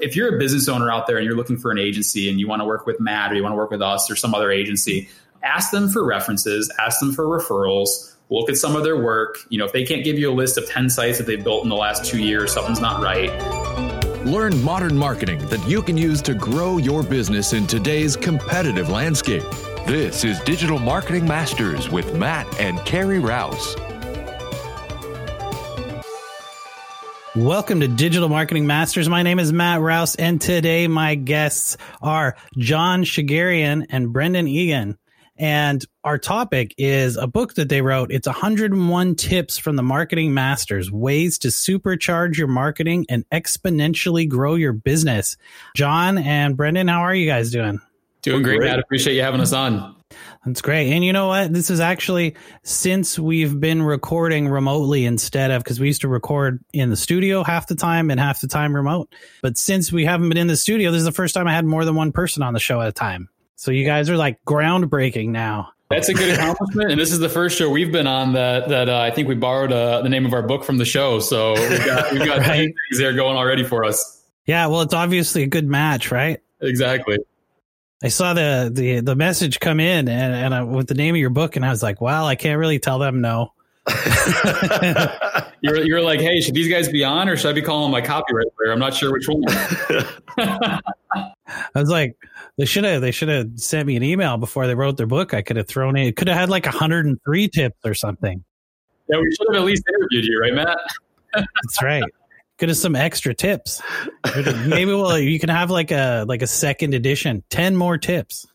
if you're a business owner out there and you're looking for an agency and you want to work with Matt or you want to work with us or some other agency, ask them for references, ask them for referrals, look at some of their work. You know, if they can't give you a list of 10 sites that they've built in the last 2 years, something's not right. Learn modern marketing that you can use to grow your business in today's competitive landscape. This is Digital Marketing Masters with Matt and Carrie Rouse. Welcome to Digital Marketing Masters. My name is Matt Rouse, and today my guests are John Shigerian and Brendan Egan. And our topic is a book that they wrote. It's 101 Tips from the Marketing Masters, Ways to Supercharge Your Marketing and Exponentially Grow Your Business. John and Brendan, how are you guys doing? Doing great, Matt. Appreciate you having us on. That's great. And you know what? This is actually since we've been recording remotely instead of, because we used to record in the studio half the time and half the time remote. But since we haven't been in the studio, this is the first time I had more than one person on the show at a time. So you guys are like groundbreaking now. That's a good accomplishment. And this is the first show we've been on that I think we borrowed the name of our book from the show. So we've got right? Things there going already for us. Yeah, well, it's obviously a good match, right? Exactly. I saw the message come in and with the name of your book, and I was like, wow, I can't really tell them no. You're like, hey, should these guys be on, or should I be calling my copyright lawyer? I'm not sure which one. I was like, they should have sent me an email before they wrote their book. I could have thrown in, it could have had like 103 tips or something. Yeah, we should have at least interviewed you, right, Matt? That's right. Could have some extra tips. Maybe you can have like a second edition, 10 more tips,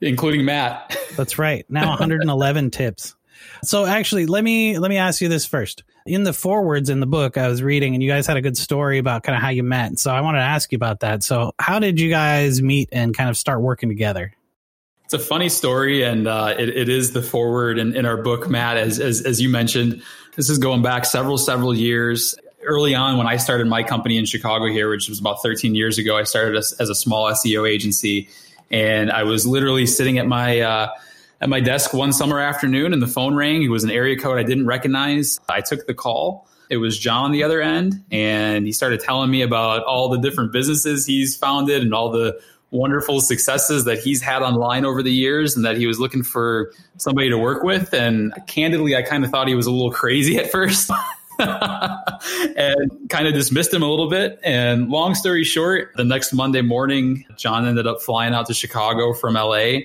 including Matt. That's right. Now 111 tips. So actually, let me ask you this first. In the forewords in the book I was reading, and you guys had a good story about kind of how you met. So I wanted to ask you about that. So how did you guys meet and kind of start working together? It's a funny story, and it is the foreword in our book, Matt, as you mentioned. This is going back several years. Early on, when I started my company in Chicago here, which was about 13 years ago, I started as a small SEO agency, and I was literally sitting at my desk one summer afternoon, and the phone rang. It was an area code I didn't recognize. I took the call. It was John on the other end, and he started telling me about all the different businesses he's founded and all the wonderful successes that he's had online over the years, and that he was looking for somebody to work with. And candidly, I kind of thought he was a little crazy at first. And kind of dismissed him a little bit. And long story short, the next Monday morning, John ended up flying out to Chicago from LA.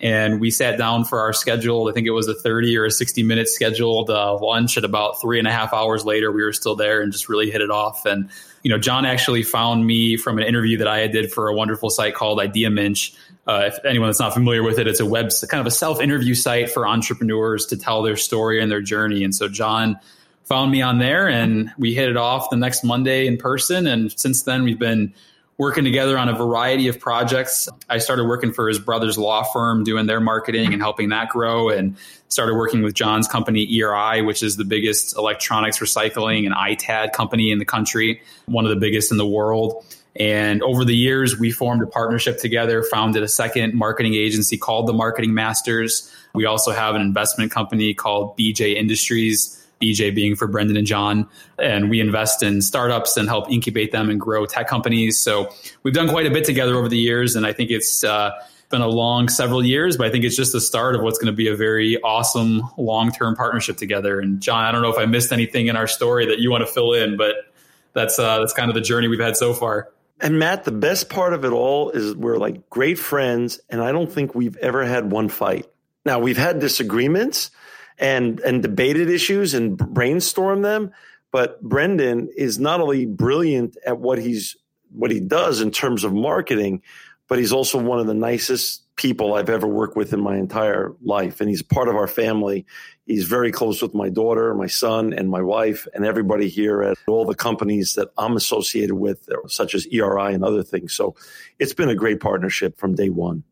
And we sat down for our schedule. I think it was a 30 or a 60 minute scheduled lunch. And about 3.5 hours later, we were still there and just really hit it off. And, you know, John actually found me from an interview that I did for a wonderful site called Idea Minch. If anyone that's not familiar with it, it's a kind of a self-interview site for entrepreneurs to tell their story and their journey. And so John found me on there, and we hit it off the next Monday in person. And since then, we've been working together on a variety of projects. I started working for his brother's law firm, doing their marketing and helping that grow, and started working with John's company, ERI, which is the biggest electronics recycling and ITAD company in the country, one of the biggest in the world. And over the years, we formed a partnership together, founded a second marketing agency called the Marketing Masters. We also have an investment company called BJ Industries, BJ being for Brendan and John, and we invest in startups and help incubate them and grow tech companies. So we've done quite a bit together over the years, and I think it's been a long several years, but I think it's just the start of what's going to be a very awesome long-term partnership together. And John, I don't know if I missed anything in our story that you want to fill in, but that's kind of the journey we've had so far. And Matt, the best part of it all is we're like great friends, and I don't think we've ever had one fight. Now, we've had disagreements and debated issues and brainstormed them. But Brendan is not only brilliant at what he does in terms of marketing, but he's also one of the nicest people I've ever worked with in my entire life. And he's part of our family. He's very close with my daughter, my son, and my wife, and everybody here at all the companies that I'm associated with, such as ERI and other things. So it's been a great partnership from day one.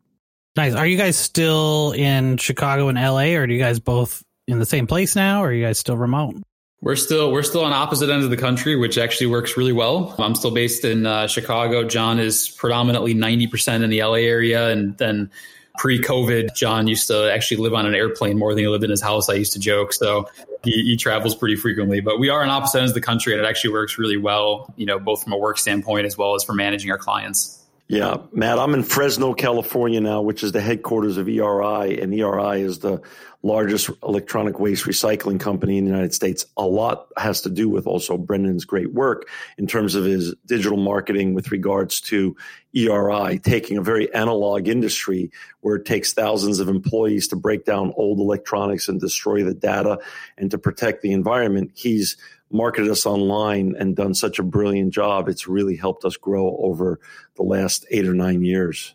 Nice. Are you guys still in Chicago and LA, or do you guys both in the same place now, or are you guys still remote? We're still on opposite ends of the country, which actually works really well. I'm still based in Chicago. John is predominantly 90% in the LA area. And then pre-COVID, John used to actually live on an airplane more than he lived in his house, I used to joke. So He travels pretty frequently, but we are on opposite ends of the country, and it actually works really well, you know, both from a work standpoint as well as for managing our clients. Yeah, Matt, I'm in Fresno, California now, which is the headquarters of ERI, and ERI is the largest electronic waste recycling company in the United States. A lot has to do with also Brendan's great work in terms of his digital marketing with regards to ERI, taking a very analog industry where it takes thousands of employees to break down old electronics and destroy the data and to protect the environment. He's marketed us online and done such a brilliant job. It's really helped us grow over the last 8 or 9 years.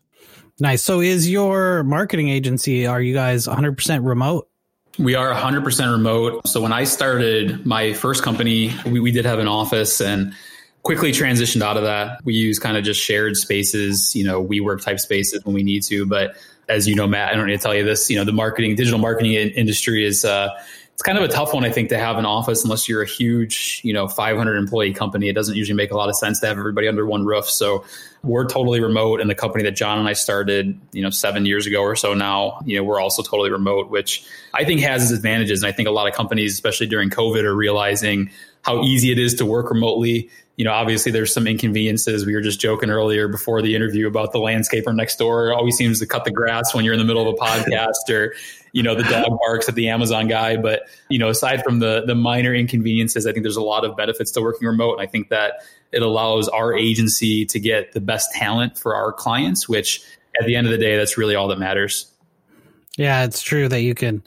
Nice. So is your marketing agency, are you guys 100% remote? We are 100% remote. So when I started my first company, we did have an office and quickly transitioned out of that. We use kind of just shared spaces, you know, WeWork type spaces when we need to. But as you know, Matt, I don't need to tell you this, you know, the marketing, digital marketing industry is, it's kind of a tough one, I think, to have an office unless you're a huge, you know, 500 employee company. It doesn't usually make a lot of sense to have everybody under one roof. So we're totally remote. And the company that John and I started, you know, 7 years ago or so now, you know, we're also totally remote, which I think has its advantages. And I think a lot of companies, especially during COVID, are realizing how easy it is to work remotely. You know, obviously there's some inconveniences. We were just joking earlier before the interview about the landscaper next door always seems to cut the grass when you're in the middle of a podcast, or, you know, the dog barks at the Amazon guy. But, you know, aside from the minor inconveniences, I think there's a lot of benefits to working remote. And I think that it allows our agency to get the best talent for our clients, which at the end of the day, that's really all that matters. Yeah, it's true that you can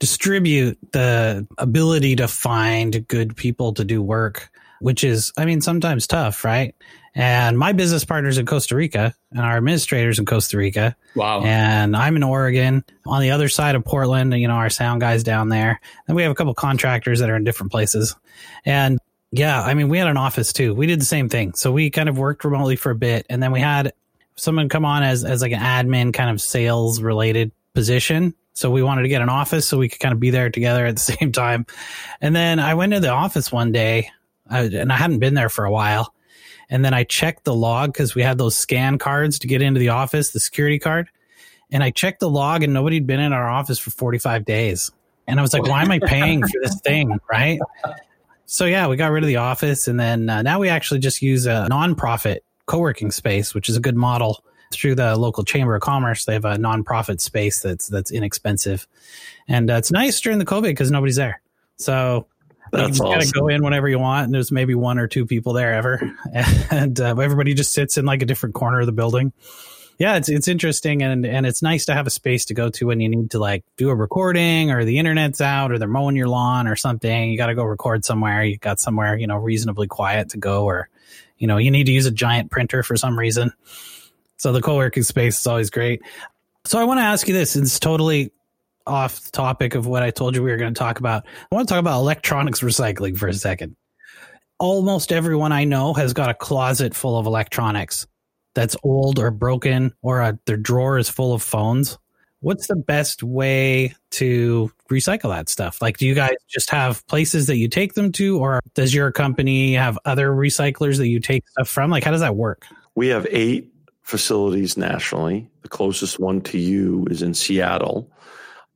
distribute the ability to find good people to do work, which is, I mean, sometimes tough, right? And my business partner's in Costa Rica and our administrator's in Costa Rica. Wow. And I'm in Oregon on the other side of Portland. You know, our sound guy's down there. And we have a couple contractors that are in different places. And yeah, I mean, we had an office too. We did the same thing. So we kind of worked remotely for a bit. And then we had someone come on as like an admin kind of sales related position. So we wanted to get an office so we could kind of be there together at the same time. And then I went to the office one day. And I hadn't been there for a while. And then I checked the log because we had those scan cards to get into the office, the security card. And I checked the log and nobody had been in our office for 45 days. And I was like, why am I paying for this thing? Right. So, yeah, we got rid of the office. And then now we actually just use a nonprofit co-working space, which is a good model through the local chamber of commerce. They have a nonprofit space that's inexpensive. And it's nice during the COVID because nobody's there. So that's awesome. You just gotta go in whenever you want, and there's maybe one or two people there ever, and everybody just sits in like a different corner of the building. Yeah, it's interesting, and it's nice to have a space to go to when you need to like do a recording, or the internet's out, or they're mowing your lawn or something. You got to go record somewhere. You got somewhere, you know, reasonably quiet to go, or you know, you need to use a giant printer for some reason. So the co-working space is always great. So I want to ask you this. It's totally off the topic of what I told you we were going to talk about. I want to talk about electronics recycling for a second. Almost everyone I know has got a closet full of electronics that's old or broken, or their drawer is full of phones. What's the best way to recycle that stuff? Like, do you guys just have places that you take them to, or does your company have other recyclers that you take stuff from? Like, how does that work? We have 8 facilities nationally. The closest one to you is in Seattle.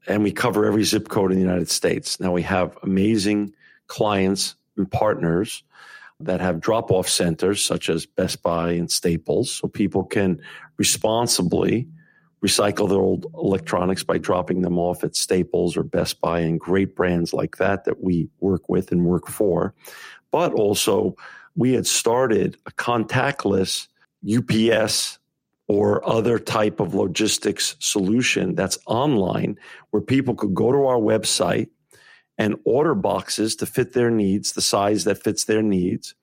And we cover every zip code in the United States. Now, we have amazing clients and partners that have drop-off centers such as Best Buy and Staples, so people can responsibly recycle their old electronics by dropping them off at Staples or Best Buy and great brands like that that we work with and work for. But also, we had started a contactless UPS or other type of logistics solution that's online, where people could go to our website and order boxes to fit their needs, the size that fits their needs.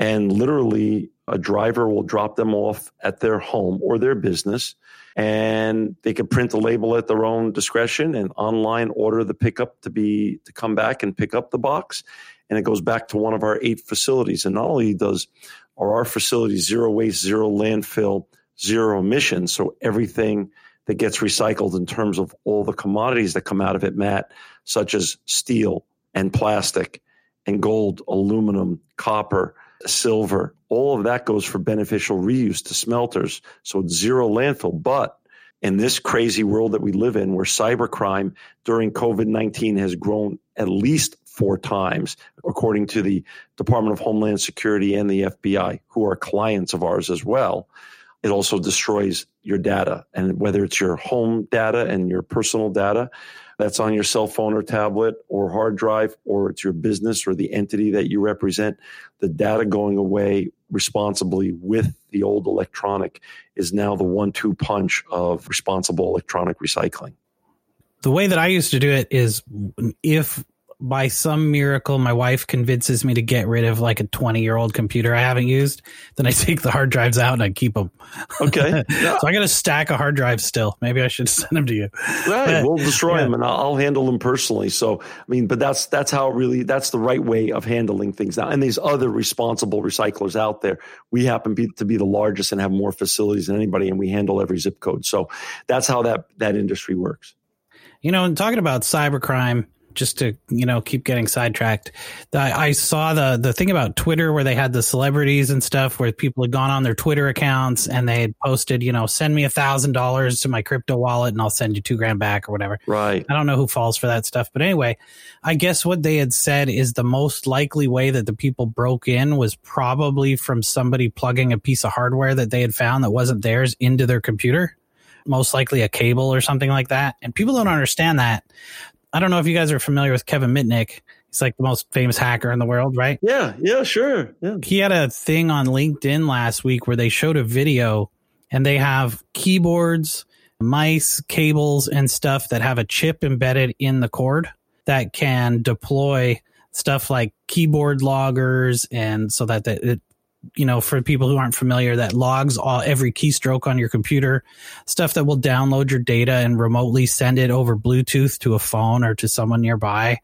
And literally a driver will drop them off at their home or their business, and they could print a label at their own discretion and online order the pickup to come back and pick up the box. And it goes back to one of our 8 facilities. And not only are our facilities zero waste, zero landfill, zero emissions. So everything that gets recycled in terms of all the commodities that come out of it, Matt, such as steel and plastic and gold, aluminum, copper, silver, all of that goes for beneficial reuse to smelters. So it's zero landfill. But in this crazy world that we live in, where cybercrime during COVID-19 has grown at least 4 times, according to the Department of Homeland Security and the FBI, who are clients of ours as well. It also destroys your data, and whether it's your home data and your personal data that's on your cell phone or tablet or hard drive, or it's your business or the entity that you represent, the data going away responsibly with the old electronic is now the 1-2 punch of responsible electronic recycling. The way that I used to do it is, if by some miracle my wife convinces me to get rid of like a 20-year-old computer I haven't used, then I take the hard drives out and I keep them. Okay. So I got a stack of hard drives still. Maybe I should send them to you. Right. We'll destroy them and I'll handle them personally. So, I mean, but that's how really, that's the right way of handling things now. And these other responsible recyclers out there, we happen to be the largest and have more facilities than anybody, and we handle every zip code. So that's how that industry works. You know, and talking about cybercrime, just to, you know, keep getting sidetracked, I saw the thing about Twitter where they had the celebrities and stuff where people had gone on their Twitter accounts and they had posted, you know, send me $1,000 to my crypto wallet and I'll send you $2,000 back or whatever. Right. I don't know who falls for that stuff. But anyway, I guess what they had said is the most likely way that the people broke in was probably from somebody plugging a piece of hardware that they had found that wasn't theirs into their computer, most likely a cable or something like that. And people don't understand that. I don't know if you guys are familiar with Kevin Mitnick. He's like the most famous hacker in the world, right? Yeah, sure. Yeah. He had a thing on LinkedIn last week where they showed a video and they have keyboards, mice, cables, and stuff that have a chip embedded in the cord that can deploy stuff like keyboard loggers, and so that it, you know, for people who aren't familiar, that logs every keystroke on your computer, stuff that will download your data and remotely send it over Bluetooth to a phone or to someone nearby,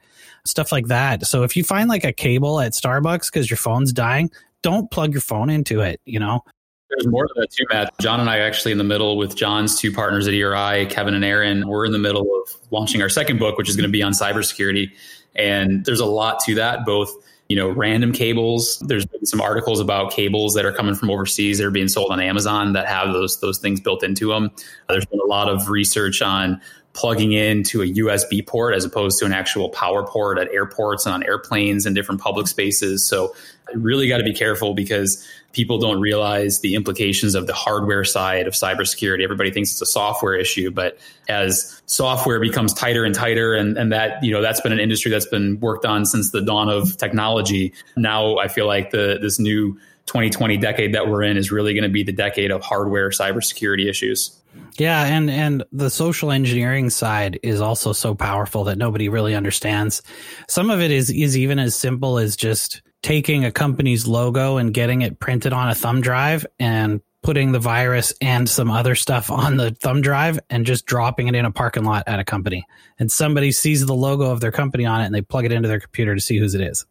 stuff like that. So if you find like a cable at Starbucks because your phone's dying, don't plug your phone into it, you know. There's more to that too, Matt. John and I actually in the middle with John's 2 partners at ERI, Kevin and Aaron, we're in the middle of launching our second book, which is going to be on cybersecurity. And there's a lot to that, both, you know, random cables. There's been some articles about cables that are coming from overseas that are being sold on Amazon that have those things built into them. There's been a lot of research on plugging into a USB port as opposed to an actual power port at airports and on airplanes and different public spaces. So I really got to be careful because people don't realize the implications of the hardware side of cybersecurity. Everybody thinks it's a software issue, but as software becomes tighter and tighter, and that, you know, that's been an industry that's been worked on since the dawn of technology. Now I feel like this new 2020 decade that we're in is really going to be the decade of hardware cybersecurity issues. Yeah. And the social engineering side is also so powerful that nobody really understands. Some of it is even as simple as just taking a company's logo and getting it printed on a thumb drive and putting the virus and some other stuff on the thumb drive and just dropping it in a parking lot at a company. And somebody sees the logo of their company on it and they plug it into their computer to see whose it is.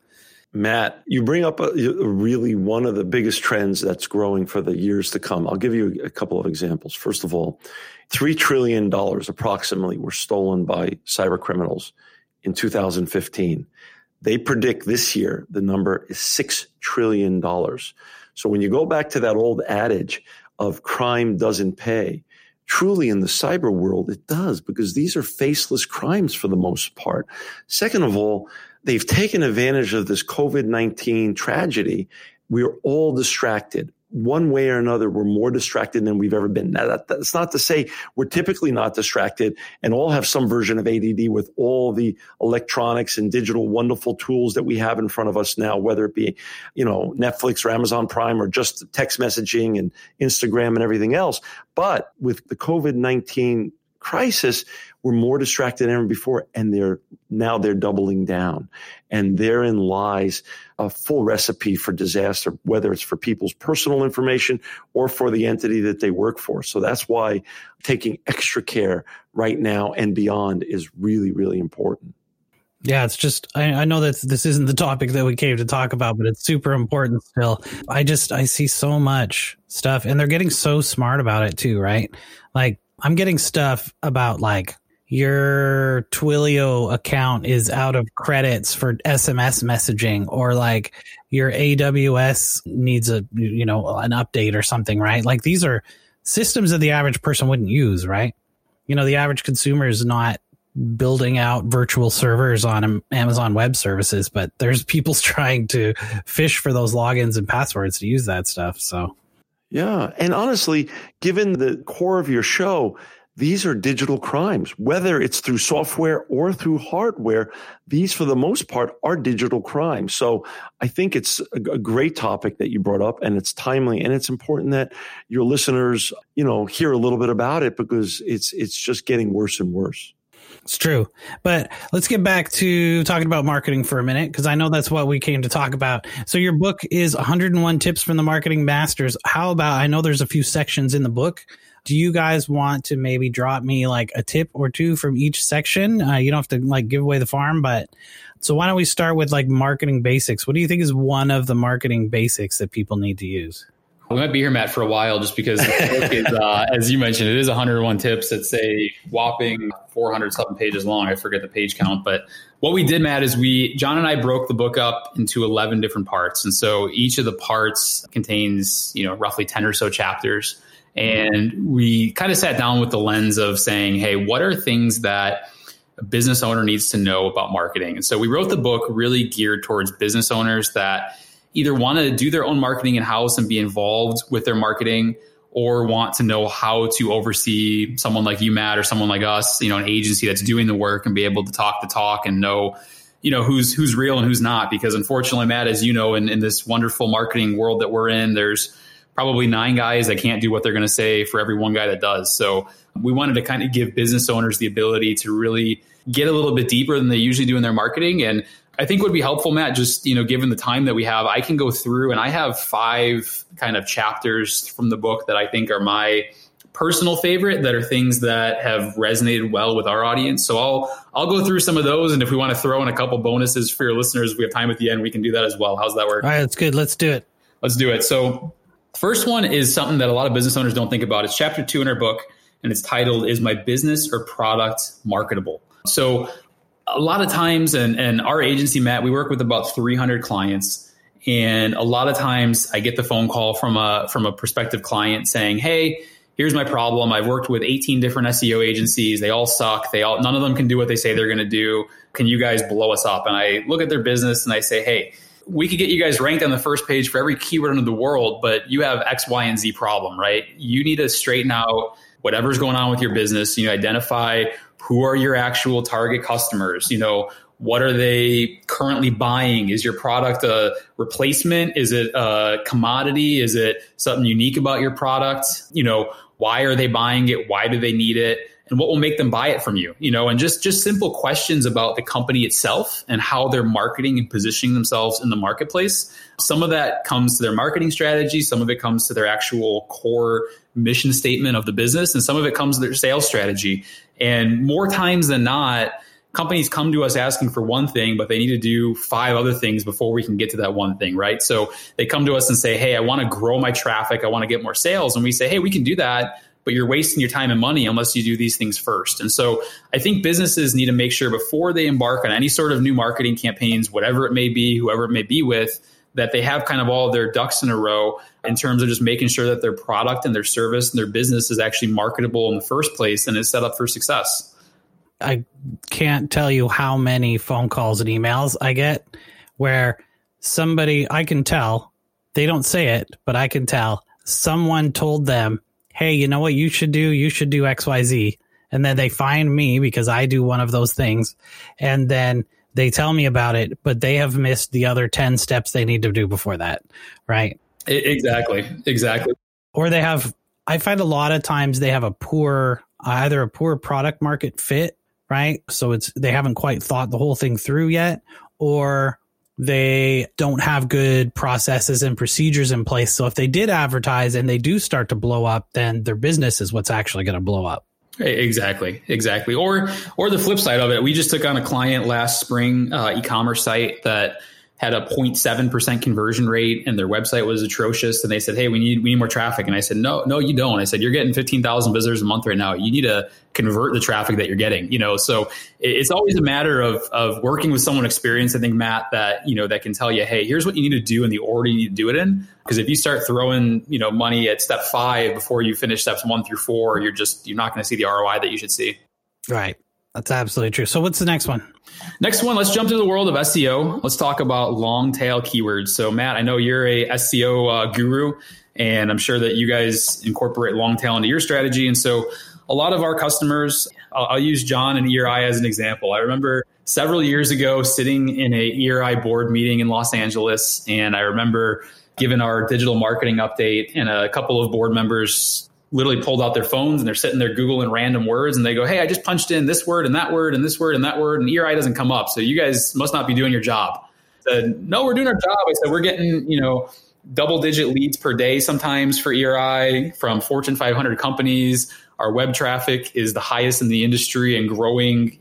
Matt, you bring up really one of the biggest trends that's growing for the years to come. I'll give you a couple of examples. First of all, $3 trillion approximately were stolen by cyber criminals in 2015. They predict this year the number is $6 trillion. So when you go back to that old adage of crime doesn't pay, truly in the cyber world it does, because these are faceless crimes for the most part. Second of all, they've taken advantage of this COVID-19 tragedy. We're all distracted. One way or another, we're more distracted than we've ever been. Now, that's not to say we're typically not distracted and all have some version of ADD with all the electronics and digital wonderful tools that we have in front of us now, whether it be, you know, Netflix or Amazon Prime or just text messaging and Instagram and everything else. But with the COVID-19 crisis, we're more distracted than ever before, and they're doubling down, and therein lies a full recipe for disaster, whether it's for people's personal information or for the entity that they work for. So that's why taking extra care right now and beyond is really, really important. Yeah, it's just, I know that this isn't the topic that we came to talk about, but it's super important still. I see so much stuff, and they're getting so smart about it too, right? Like, I'm getting stuff about like your Twilio account is out of credits for SMS messaging, or like your AWS needs an update or something, right? Like, these are systems that the average person wouldn't use, right? You know, the average consumer is not building out virtual servers on Amazon Web Services, but there's people trying to fish for those logins and passwords to use that stuff. So, yeah. And honestly, given the core of your show, these are digital crimes, whether it's through software or through hardware. These, for the most part, are digital crimes. So I think it's a great topic that you brought up, and it's timely, and it's important that your listeners, you know, hear a little bit about it, because it's just getting worse and worse. It's true. But let's get back to talking about marketing for a minute, because I know that's what we came to talk about. So your book is 101 Tips from the Marketing Masters. How about, I know there's a few sections in the book. Do you guys want to maybe drop me like a tip or two from each section? You don't have to like give away the farm, but so why don't we start with like marketing basics? What do you think is one of the marketing basics that people need to use? We might be here, Matt, for a while, just because the book is, as you mentioned, it is 101 tips. It's a whopping 400-something pages long. I forget the page count. But what we did, Matt, is John and I broke the book up into 11 different parts. And so each of the parts contains, you know, roughly 10 or so chapters. And we kind of sat down with the lens of saying, hey, what are things that a business owner needs to know about marketing? And so we wrote the book really geared towards business owners that either want to do their own marketing in-house and be involved with their marketing, or want to know how to oversee someone like you, Matt, or someone like us, you know, an agency that's doing the work and be able to talk the talk and know, you know, who's real and who's not. Because unfortunately, Matt, as you know, in this wonderful marketing world that we're in, there's probably 9 guys that can't do what they're going to say for every 1 guy that does. So we wanted to kind of give business owners the ability to really get a little bit deeper than they usually do in their marketing. And I think would be helpful, Matt, just, you know, given the time that we have, I can go through and I have 5 kind of chapters from the book that I think are my personal favorite, that are things that have resonated well with our audience. So I'll go through some of those. And if we want to throw in a couple bonuses for your listeners, if we have time at the end, we can do that as well. How's that work? All right, that's good. Let's do it. So first one is something that a lot of business owners don't think about. It's chapter 2 in our book, and it's titled, Is My Business or Product Marketable? So a lot of times, and our agency, Matt, we work with about 300 clients. And a lot of times I get the phone call from a prospective client saying, hey, here's my problem. I've worked with 18 different SEO agencies. They all suck. None of them can do what they say they're going to do. Can you guys blow us up? And I look at their business and I say, hey, we could get you guys ranked on the first page for every keyword in the world, but you have X, Y, and Z problem, right? You need to straighten out whatever's going on with your business. You identify who are your actual target customers. You know, what are they currently buying? Is your product a replacement? Is it a commodity? Is it something unique about your product? You know, why are they buying it? Why do they need it? And what will make them buy it from you? You know, and just simple questions about the company itself and how they're marketing and positioning themselves in the marketplace. Some of that comes to their marketing strategy. Some of it comes to their actual core mission statement of the business. And some of it comes to their sales strategy. And more times than not, companies come to us asking for one thing, but they need to do 5 other things before we can get to that one thing, right? So they come to us and say, hey, I want to grow my traffic. I want to get more sales. And we say, hey, we can do that, but you're wasting your time and money unless you do these things first. And so I think businesses need to make sure before they embark on any sort of new marketing campaigns, whatever it may be, whoever it may be with, that they have kind of all their ducks in a row in terms of just making sure that their product and their service and their business is actually marketable in the first place and is set up for success. I can't tell you how many phone calls and emails I get where somebody, I can tell, they don't say it, but I can tell someone told them, hey, you know what you should do? You should do X, Y, Z. And then they find me because I do one of those things. And then they tell me about it, but they have missed the other 10 steps they need to do before that. Right. Exactly. Or I find a lot of times they have either a poor product market fit. Right. So they haven't quite thought the whole thing through yet, or they don't have good processes and procedures in place. So if they did advertise and they do start to blow up, then their business is what's actually going to blow up. Exactly. Or the flip side of it, we just took on a client last spring, e-commerce site that had a 0.7% conversion rate and their website was atrocious. And they said, hey, we need more traffic. And I said, no, you don't. I said, you're getting 15,000 visitors a month right now. You need to convert the traffic that you're getting, you know? So it's always a matter of working with someone experienced, I think, Matt, that, you know, that can tell you, hey, here's what you need to do in the order you need to do it in. Because if you start throwing, you know, money at step 5 before you finish steps 1 through 4, you're not going to see the ROI that you should see. Right. That's absolutely true. So what's the next one? Next one, let's jump into the world of SEO. Let's talk about long tail keywords. So Matt, I know you're a SEO guru, and I'm sure that you guys incorporate long tail into your strategy. And so a lot of our customers, I'll use John and ERI as an example. I remember several years ago sitting in a ERI board meeting in Los Angeles. And I remember giving our digital marketing update, and a couple of board members literally pulled out their phones and they're sitting there Googling random words, and they go, hey, I just punched in this word and that word and this word and that word, and ERI doesn't come up. So you guys must not be doing your job. I said, no, we're doing our job. I said, we're getting, double digit leads per day sometimes for ERI from Fortune 500 companies. Our web traffic is the highest in the industry and growing,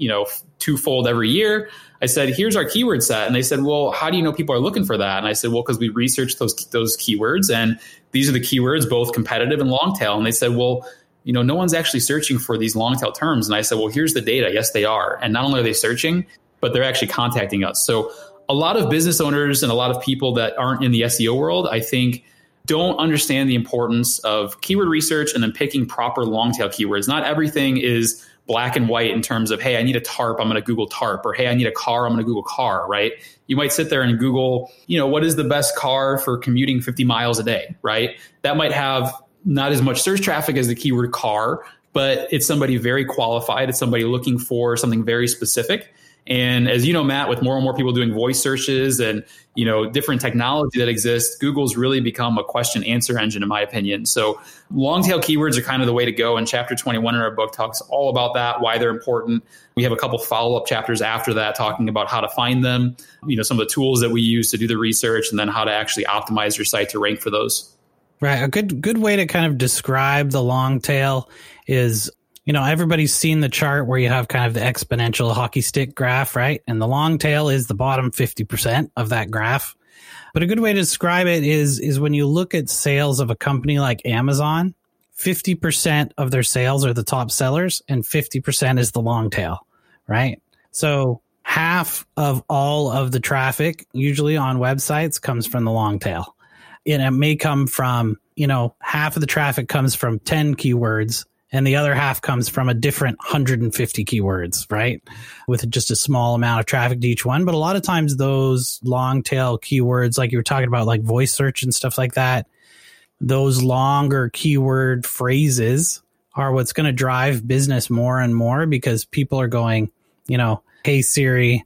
twofold every year. I said, here's our keyword set. And they said, well, how do you know people are looking for that? And I said, well, because we researched those keywords, and these are the keywords, both competitive and long tail. And they said, well, no one's actually searching for these long tail terms. And I said, well, here's the data. Yes, they are. And not only are they searching, but they're actually contacting us. So a lot of business owners and a lot of people that aren't in the SEO world, I think, don't understand the importance of keyword research and then picking proper long tail keywords. Not everything is black and white in terms of, hey, I need a tarp, I'm going to Google tarp, or hey, I need a car, I'm going to Google car, right? You might sit there and Google, what is the best car for commuting 50 miles a day, right? That might have not as much search traffic as the keyword car, but it's somebody very qualified. It's somebody looking for something very specific. And as you know, Matt, with more and more people doing voice searches and, different technology that exists, Google's really become a question answer engine, in my opinion. So long tail keywords are kind of the way to go. And chapter 21 in our book talks all about that, why they're important. We have a couple follow-up chapters after that talking about how to find them, some of the tools that we use to do the research, and then how to actually optimize your site to rank for those. Right. A good way to kind of describe the long tail is, everybody's seen the chart where you have kind of the exponential hockey stick graph, right? And the long tail is the bottom 50% of that graph. But a good way to describe it is when you look at sales of a company like Amazon, 50% of their sales are the top sellers and 50% is the long tail, right? So half of all of the traffic usually on websites comes from the long tail. And it may come from, half of the traffic comes from 10 keywords, and the other half comes from a different 150 keywords, right? With just a small amount of traffic to each one. But a lot of times those long tail keywords, like you were talking about, like voice search and stuff like that, those longer keyword phrases are what's going to drive business more and more, because people are going, hey Siri,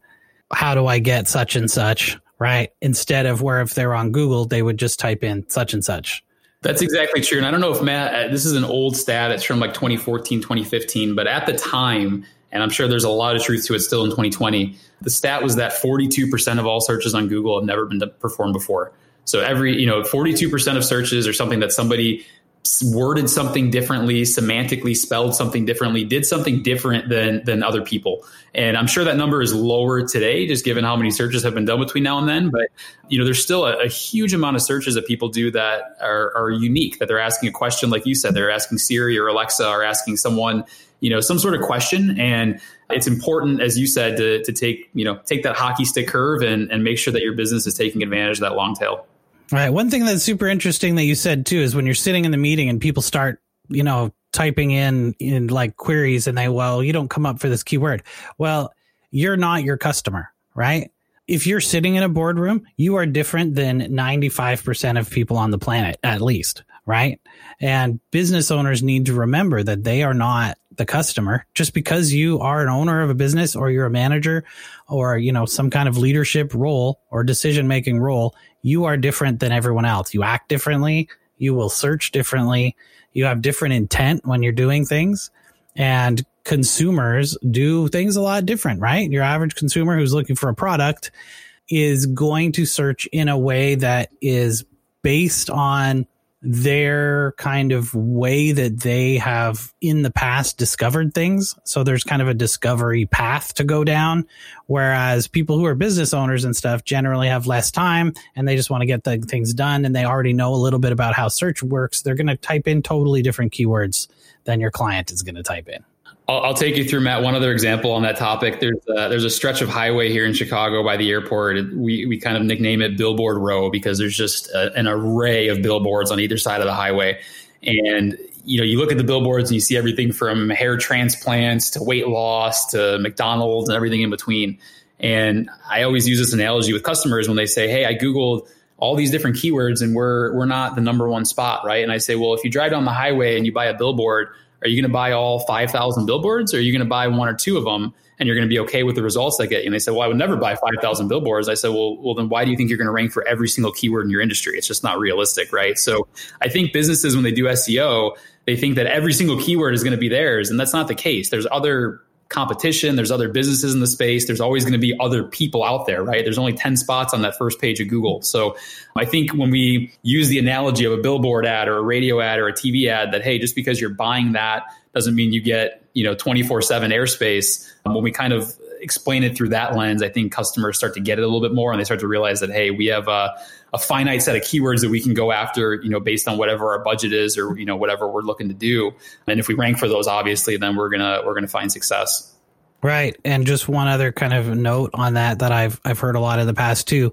how do I get such and such, right? Instead of where if they're on Google, they would just type in such and such. That's exactly true. And I don't know if Matt, this is an old stat. It's from like 2014, 2015. But at the time, and I'm sure there's a lot of truth to it still in 2020, the stat was that 42% of all searches on Google have never been performed before. So every, 42% of searches are something that somebody worded something differently, semantically spelled something differently, did something different than other people. And I'm sure that number is lower today, just given how many searches have been done between now and then. But, there's still a huge amount of searches that people do that are unique, that they're asking a question. Like you said, they're asking Siri or Alexa or asking someone, some sort of question. And it's important, as you said, to take that hockey stick curve and make sure that your business is taking advantage of that long tail. All right. One thing that's super interesting that you said too is when you're sitting in the meeting and people start, typing in like queries, and you don't come up for this keyword. Well, you're not your customer, right? If you're sitting in a boardroom, you are different than 95% of people on the planet, at least, right? And business owners need to remember that they are not the customer. Just because you are an owner of a business, or you're a manager, or, some kind of leadership role or decision-making role, you are different than everyone else. You act differently. You will search differently. You have different intent when you're doing things. And consumers do things a lot different, right? Your average consumer who's looking for a product is going to search in a way that is based on their kind of way that they have in the past discovered things. So there's kind of a discovery path to go down, whereas people who are business owners and stuff generally have less time and they just want to get the things done, and they already know a little bit about how search works. They're going to type in totally different keywords than your client is going to type in. I'll take you through, Matt, one other example on that topic. There's a stretch of highway here in Chicago by the airport. We kind of nickname it Billboard Row because there's just an array of billboards on either side of the highway. And, you know, you look at the billboards and you see everything from hair transplants to weight loss to McDonald's and everything in between. And I always use this analogy with customers when they say, hey, I Googled all these different keywords and we're not the number one spot, right? And I say, well, if you drive down the highway and you buy a billboard, are you going to buy all 5,000 billboards, or are you going to buy one or two of them and you're going to be okay with the results I get? And they said, well, I would never buy 5,000 billboards. I said, well, then why do you think you're going to rank for every single keyword in your industry? It's just not realistic, right? So I think businesses, when they do SEO, they think that every single keyword is going to be theirs. And that's not the case. There's other competition. There's other businesses in the space. There's always going to be other people out there, right? There's only 10 spots on that first page of Google. So I think when we use the analogy of a billboard ad or a radio ad or a TV ad, that, hey, just because you're buying that doesn't mean you get, 24/7 airspace. When we kind of explain it through that lens, I think customers start to get it a little bit more, and they start to realize that, hey, we have a finite set of keywords that we can go after, based on whatever our budget is, or, whatever we're looking to do. And if we rank for those, obviously, then we're going to find success. Right. And just one other kind of note on that I've heard a lot in the past too,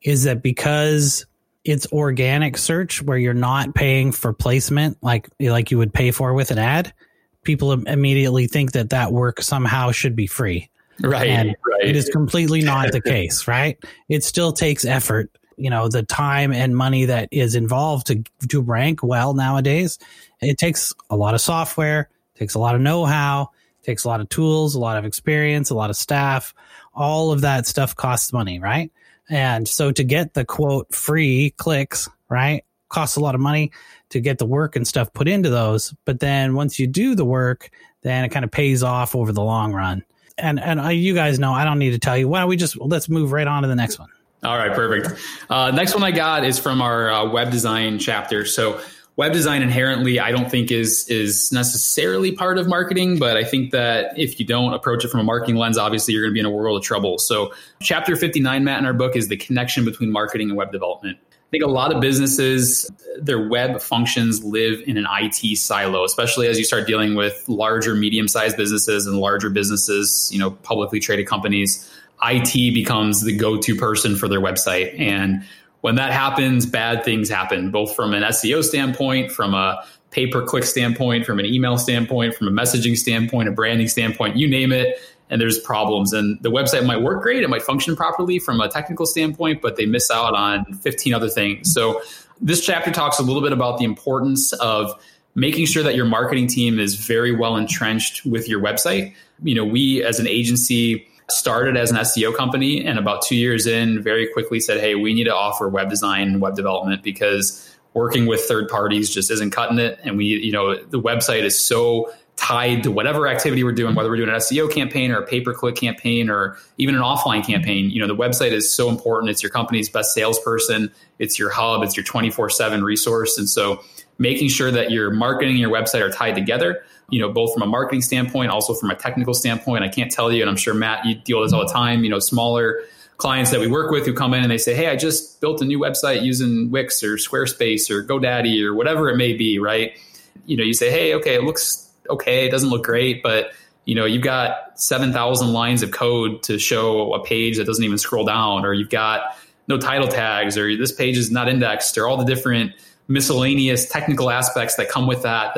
is that because it's organic search where you're not paying for placement, like you would pay for with an ad, people immediately think that work somehow should be free. Right. And right. It is completely not the case, right? It still takes effort. The time and money that is involved to rank well nowadays, it takes a lot of software, takes a lot of know-how, takes a lot of tools, a lot of experience, a lot of staff. All of that stuff costs money, right? And so to get the quote free clicks, right, costs a lot of money to get the work and stuff put into those. But then once you do the work, then it kind of pays off over the long run. And you guys know, I don't need to tell you. Why don't we let's move right on to the next one. All right, perfect. Next one I got is from our web design chapter. So web design inherently, I don't think is necessarily part of marketing, but I think that if you don't approach it from a marketing lens, obviously you're going to be in a world of trouble. So chapter 59, Matt, in our book is the connection between marketing and web development. I think a lot of businesses, their web functions live in an IT silo, especially as you start dealing with larger, medium-sized businesses and larger businesses, publicly traded companies. IT becomes the go-to person for their website. And when that happens, bad things happen, both from an SEO standpoint, from a pay-per-click standpoint, from an email standpoint, from a messaging standpoint, a branding standpoint, you name it. And there's problems, and the website might work great. It might function properly from a technical standpoint, but they miss out on 15 other things. So this chapter talks a little bit about the importance of making sure that your marketing team is very well entrenched with your website. We as an agency started as an SEO company, and about 2 years in, very quickly said, hey, we need to offer web design and web development because working with third parties just isn't cutting it. And we, the website is so tied to whatever activity we're doing, whether we're doing an SEO campaign or a pay-per-click campaign or even an offline campaign. The website is so important. It's your company's best salesperson. It's your hub. It's your 24/7 resource. And so making sure that your marketing and your website are tied together, both from a marketing standpoint, also from a technical standpoint. I can't tell you, and I'm sure, Matt, you deal with this all the time, smaller clients that we work with who come in and they say, hey, I just built a new website using Wix or Squarespace or GoDaddy or whatever it may be, right? You say, hey, okay, it looks okay, it doesn't look great, but you've got 7,000 lines of code to show a page that doesn't even scroll down, or you've got no title tags, or this page is not indexed, or all the different miscellaneous technical aspects that come with that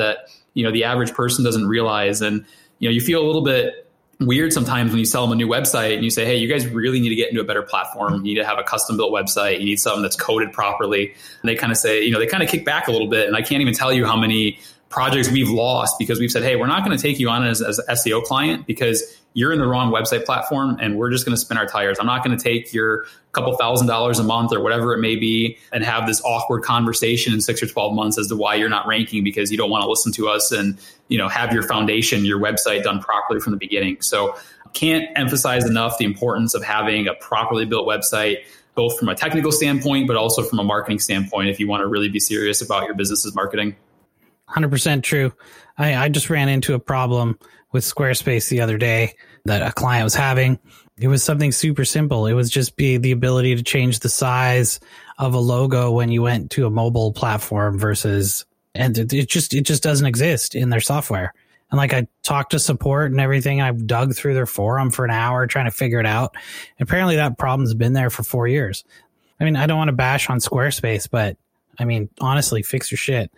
the average person doesn't realize. And you feel a little bit weird sometimes when you sell them a new website and you say, hey, you guys really need to get into a better platform. You need to have a custom built website. You need something that's coded properly. And they kind of say, they kind of kick back a little bit. And I can't even tell you how many projects we've lost because we've said, hey, we're not going to take you on as an SEO client because you're in the wrong website platform and we're just going to spin our tires. I'm not going to take your couple $1,000s a month or whatever it may be and have this awkward conversation in 6 or 12 months as to why you're not ranking because you don't want to listen to us and, have your foundation, your website done properly from the beginning. So can't emphasize enough the importance of having a properly built website, both from a technical standpoint, but also from a marketing standpoint, if you want to really be serious about your business's marketing. 100% true. I just ran into a problem with Squarespace the other day that a client was having. It was something super simple. It was just the ability to change the size of a logo when you went to a mobile platform versus, and it just doesn't exist in their software. And I talked to support and everything. I dug through their forum for an hour trying to figure it out. And apparently that problem's been there for 4 years. I don't want to bash on Squarespace, but honestly, fix your shit.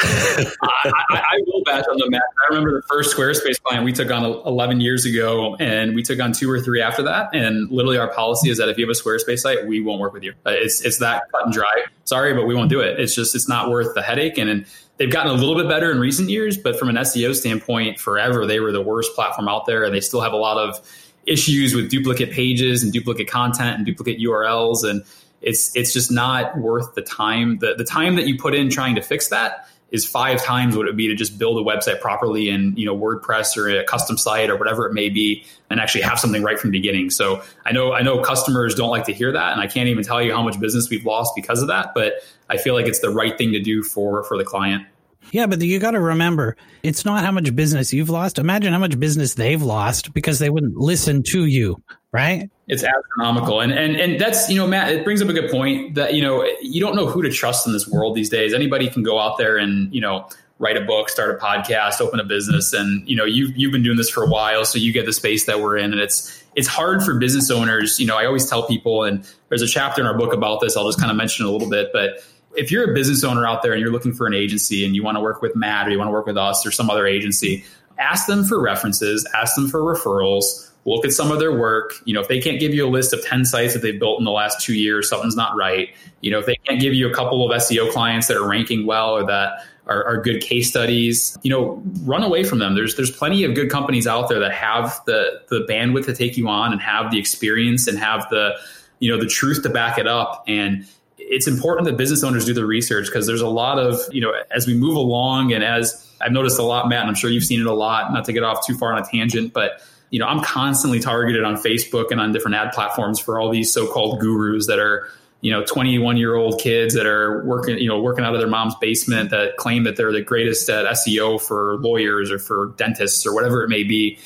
I will bash on the Matt. I remember the first Squarespace client we took on 11 years ago, and we took on 2 or 3 after that. And literally our policy is that if you have a Squarespace site, we won't work with you. It's that cut and dry. Sorry, but we won't do it. It's just, it's not worth the headache. And they've gotten a little bit better in recent years, but from an SEO standpoint, forever, they were the worst platform out there. And they still have a lot of issues with duplicate pages and duplicate content and duplicate URLs. And it's just not worth the time. The time that you put in trying to fix that is 5 times what it would be to just build a website properly in, you know, WordPress or a custom site or whatever it may be, and actually have something right from the beginning. So I know customers don't like to hear that, and I can't even tell you how much business we've lost because of that, but I feel like it's the right thing to do for the client. Yeah, but you got to remember, it's not how much business you've lost. Imagine how much business they've lost because they wouldn't listen to you, right? It's astronomical. And that's, you know, Matt, it brings up a good point that, you know, you don't know who to trust in this world these days. Anybody can go out there and, you know, write a book, start a podcast, open a business. And, you know, you've been doing this for a while, so you get the space that we're in. And it's hard for business owners. You know, I always tell people, and there's a chapter in our book about this. I'll just kind of mention it a little bit, but if you're a business owner out there and you're looking for an agency and you want to work with Matt or you want to work with us or some other agency, ask them for references, ask them for referrals, look at some of their work. You know, if they can't give you a list of 10 sites that they've built in the last 2 years, something's not right. You know, if they can't give you a couple of SEO clients that are ranking well or that are good case studies, you know, run away from them. There's plenty of good companies out there that have the bandwidth to take you on and have the experience and have the, you know, the truth to back it up. And it's important that business owners do the research, because there's a lot of, you know, as we move along and as I've noticed a lot, Matt, and I'm sure you've seen it a lot, not to get off too far on a tangent, but, you know, I'm constantly targeted on Facebook and on different ad platforms for all these so-called gurus that are, you know, 21-year-old kids that are working out of their mom's basement that claim that they're the greatest at SEO for lawyers or for dentists or whatever it may be.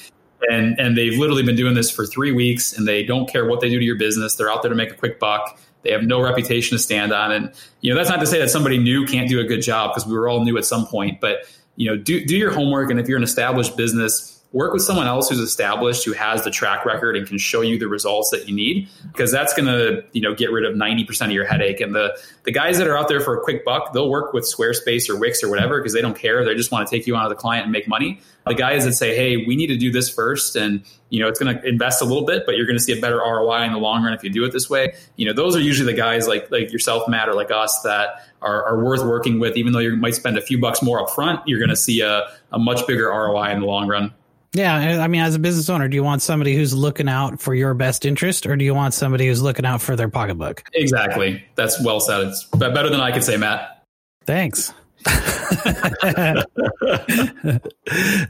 And they've literally been doing this for 3 weeks, and they don't care what they do to your business. They're out there to make a quick buck. They have no reputation to stand on. And, you know, that's not to say that somebody new can't do a good job, because we were all new at some point. But, you know, do your homework. And if you're an established business, work with someone else who's established, who has the track record and can show you the results that you need, because that's going to, you know, get rid of 90% of your headache. And the guys that are out there for a quick buck, they'll work with Squarespace or Wix or whatever, because they don't care. They just want to take you on to the client and make money. The guys that say, hey, we need to do this first, and, you know, it's going to invest a little bit, but you're going to see a better ROI in the long run if you do it this way. You know, those are usually the guys like yourself, Matt, or like us, that are worth working with. Even though you might spend a few bucks more up front, you're going to see a much bigger ROI in the long run. Yeah. I mean, as a business owner, do you want somebody who's looking out for your best interest, or do you want somebody who's looking out for their pocketbook? Exactly. That's well said. It's better than I could say, Matt. Thanks.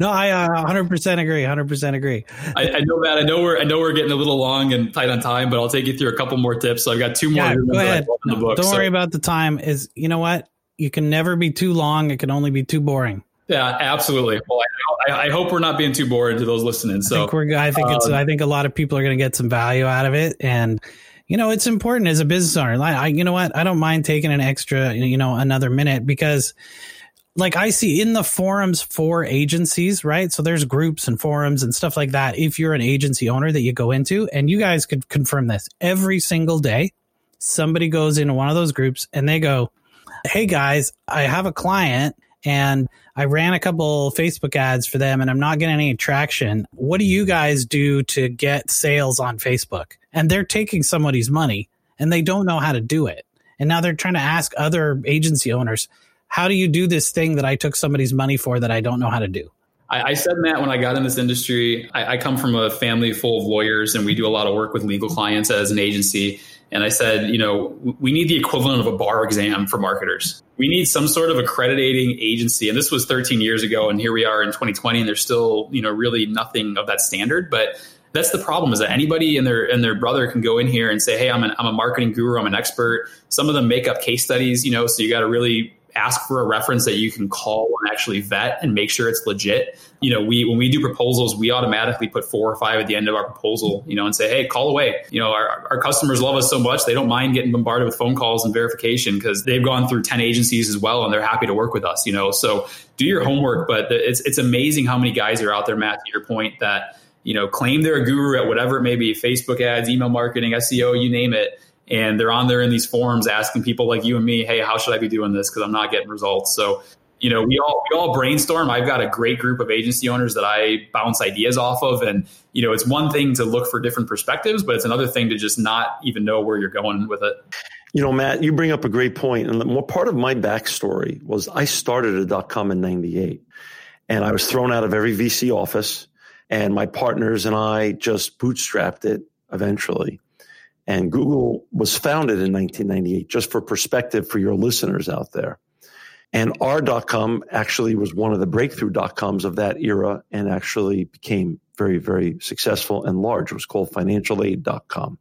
No, I 100% agree. 100% agree. I know, Matt. I know we're getting a little long and tight on time, but I'll take you through a couple more tips. So I've got 2 more. Yeah, go ahead. No, don't worry about the time. Is, you know what? You can never be too long. It can only be too boring. Yeah, absolutely. Well, I hope we're not being too boring to those listening. So I think a lot of people are going to get some value out of it. And, you know, it's important as a business owner. You know what? I don't mind taking an extra, you know, another minute, because like I see in the forums for agencies, right? So there's groups and forums and stuff like that. If you're an agency owner that you go into, and you guys could confirm this every single day, somebody goes into one of those groups and they go, hey guys, I have a client and I ran a couple Facebook ads for them and I'm not getting any traction. What do you guys do to get sales on Facebook? And they're taking somebody's money and they don't know how to do it. And now they're trying to ask other agency owners, how do you do this thing that I took somebody's money for that I don't know how to do? I said, Matt, when I got in this industry, I come from a family full of lawyers, and we do a lot of work with legal clients as an agency. And I said, you know, we need the equivalent of a bar exam for marketers. We need some sort of accrediting agency. And this was 13 years ago. And here we are in 2020. And there's still, you know, really nothing of that standard. But that's the problem, is that anybody and their brother can go in here and say, hey, I'm a marketing guru. I'm an expert. Some of them make up case studies, you know, so you got to really ask for a reference that you can call and actually vet and make sure it's legit. You know, when we do proposals, we automatically put 4 or 5 at the end of our proposal, you know, and say, hey, call away. You know, our customers love us so much, they don't mind getting bombarded with phone calls and verification, because they've gone through 10 agencies as well, and they're happy to work with us, you know. So do your homework. But it's amazing how many guys are out there, Matt, to your point, that, you know, claim they're a guru at whatever it may be, Facebook ads, email marketing, SEO, you name it. And they're on there in these forums asking people like you and me, hey, how should I be doing this? Because I'm not getting results. So, you know, we all brainstorm. I've got a great group of agency owners that I bounce ideas off of. And, you know, it's one thing to look for different perspectives, but it's another thing to just not even know where you're going with it. You know, Matt, you bring up a great point. And part of my backstory was I started a .com in 98 and I was thrown out of every VC office, and my partners and I just bootstrapped it eventually. And Google was founded in 1998, just for perspective for your listeners out there. And our .com actually was one of the breakthrough .coms of that era and actually became very, very successful and large. It was called financialaid.com.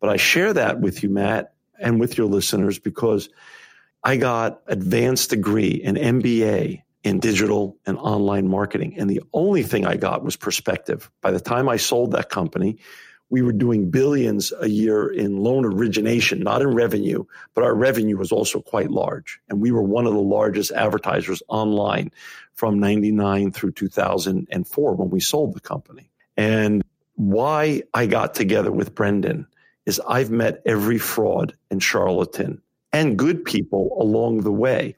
But I share that with you, Matt, and with your listeners because I got advanced degree, an MBA in digital and online marketing. And the only thing I got was perspective. By the time I sold that company, we were doing billions a year in loan origination, not in revenue, but our revenue was also quite large. And we were one of the largest advertisers online from 99 through 2004 when we sold the company. And why I got together with Brendan is I've met every fraud and charlatan and good people along the way.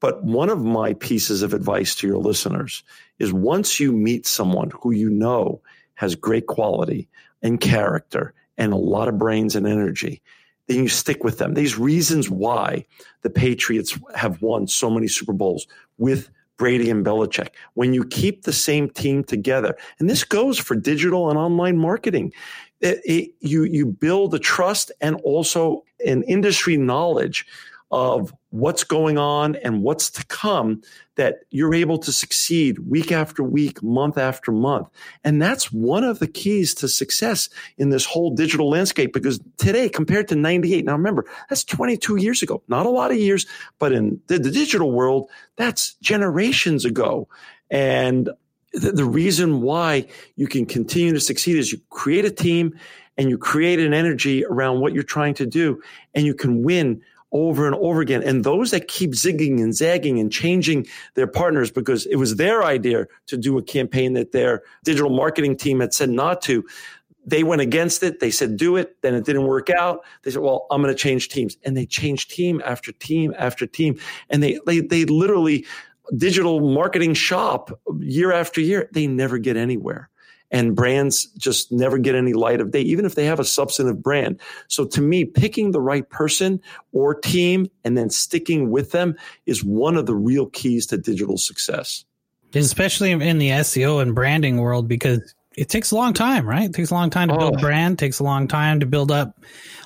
But one of my pieces of advice to your listeners is once you meet someone who you know has great quality and character and a lot of brains and energy, then you stick with them. These reasons why the Patriots have won so many Super Bowls with Brady and Belichick. When you keep the same team together, and this goes for digital and online marketing, you build a trust and also an industry knowledge of what's going on and what's to come, that you're able to succeed week after week, month after month. And that's one of the keys to success in this whole digital landscape, because today compared to 98, now remember, that's 22 years ago, not a lot of years, but in the digital world, that's generations ago. And the reason why you can continue to succeed is you create a team and you create an energy around what you're trying to do, and you can win over and over again. And those that keep zigging and zagging and changing their partners because it was their idea to do a campaign that their digital marketing team had said not to, they went against it. They said, do it. Then it didn't work out. They said, well, I'm going to change teams. And they changed team after team after team. And they literally digital marketing shop year after year. They never get anywhere. And brands just never get any light of day, even if they have a substantive brand. So to me, picking the right person or team and then sticking with them is one of the real keys to digital success. Especially in the SEO and branding world, because it takes a long time, right? It takes a long time to build a brand, takes a long time to build up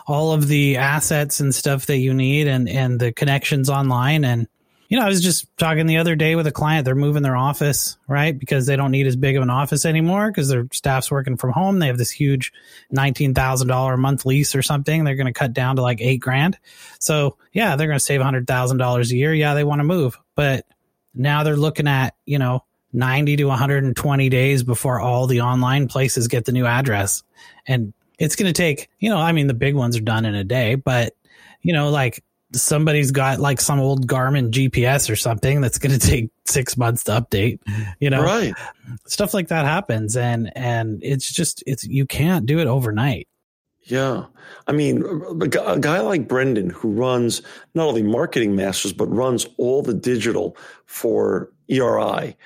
all of the assets and stuff that you need and the connections online. And you know, I was just talking the other day with a client. They're moving their office, right? Because they don't need as big of an office anymore because their staff's working from home. They have this huge $19,000 a month lease or something. They're going to cut down to like $8,000. So yeah, they're going to save $100,000 a year. Yeah, they want to move. But now they're looking at, you know, 90 to 120 days before all the online places get the new address. And it's going to take, you know, I mean, the big ones are done in a day, but you know, like, somebody's got like some old Garmin GPS or something that's going to take 6 months to update, you know, right? Stuff like that happens. And it's just, you can't do it overnight. Yeah. I mean, a guy like Brendan, who runs not only Marketing Masters, but runs all the digital for ERI,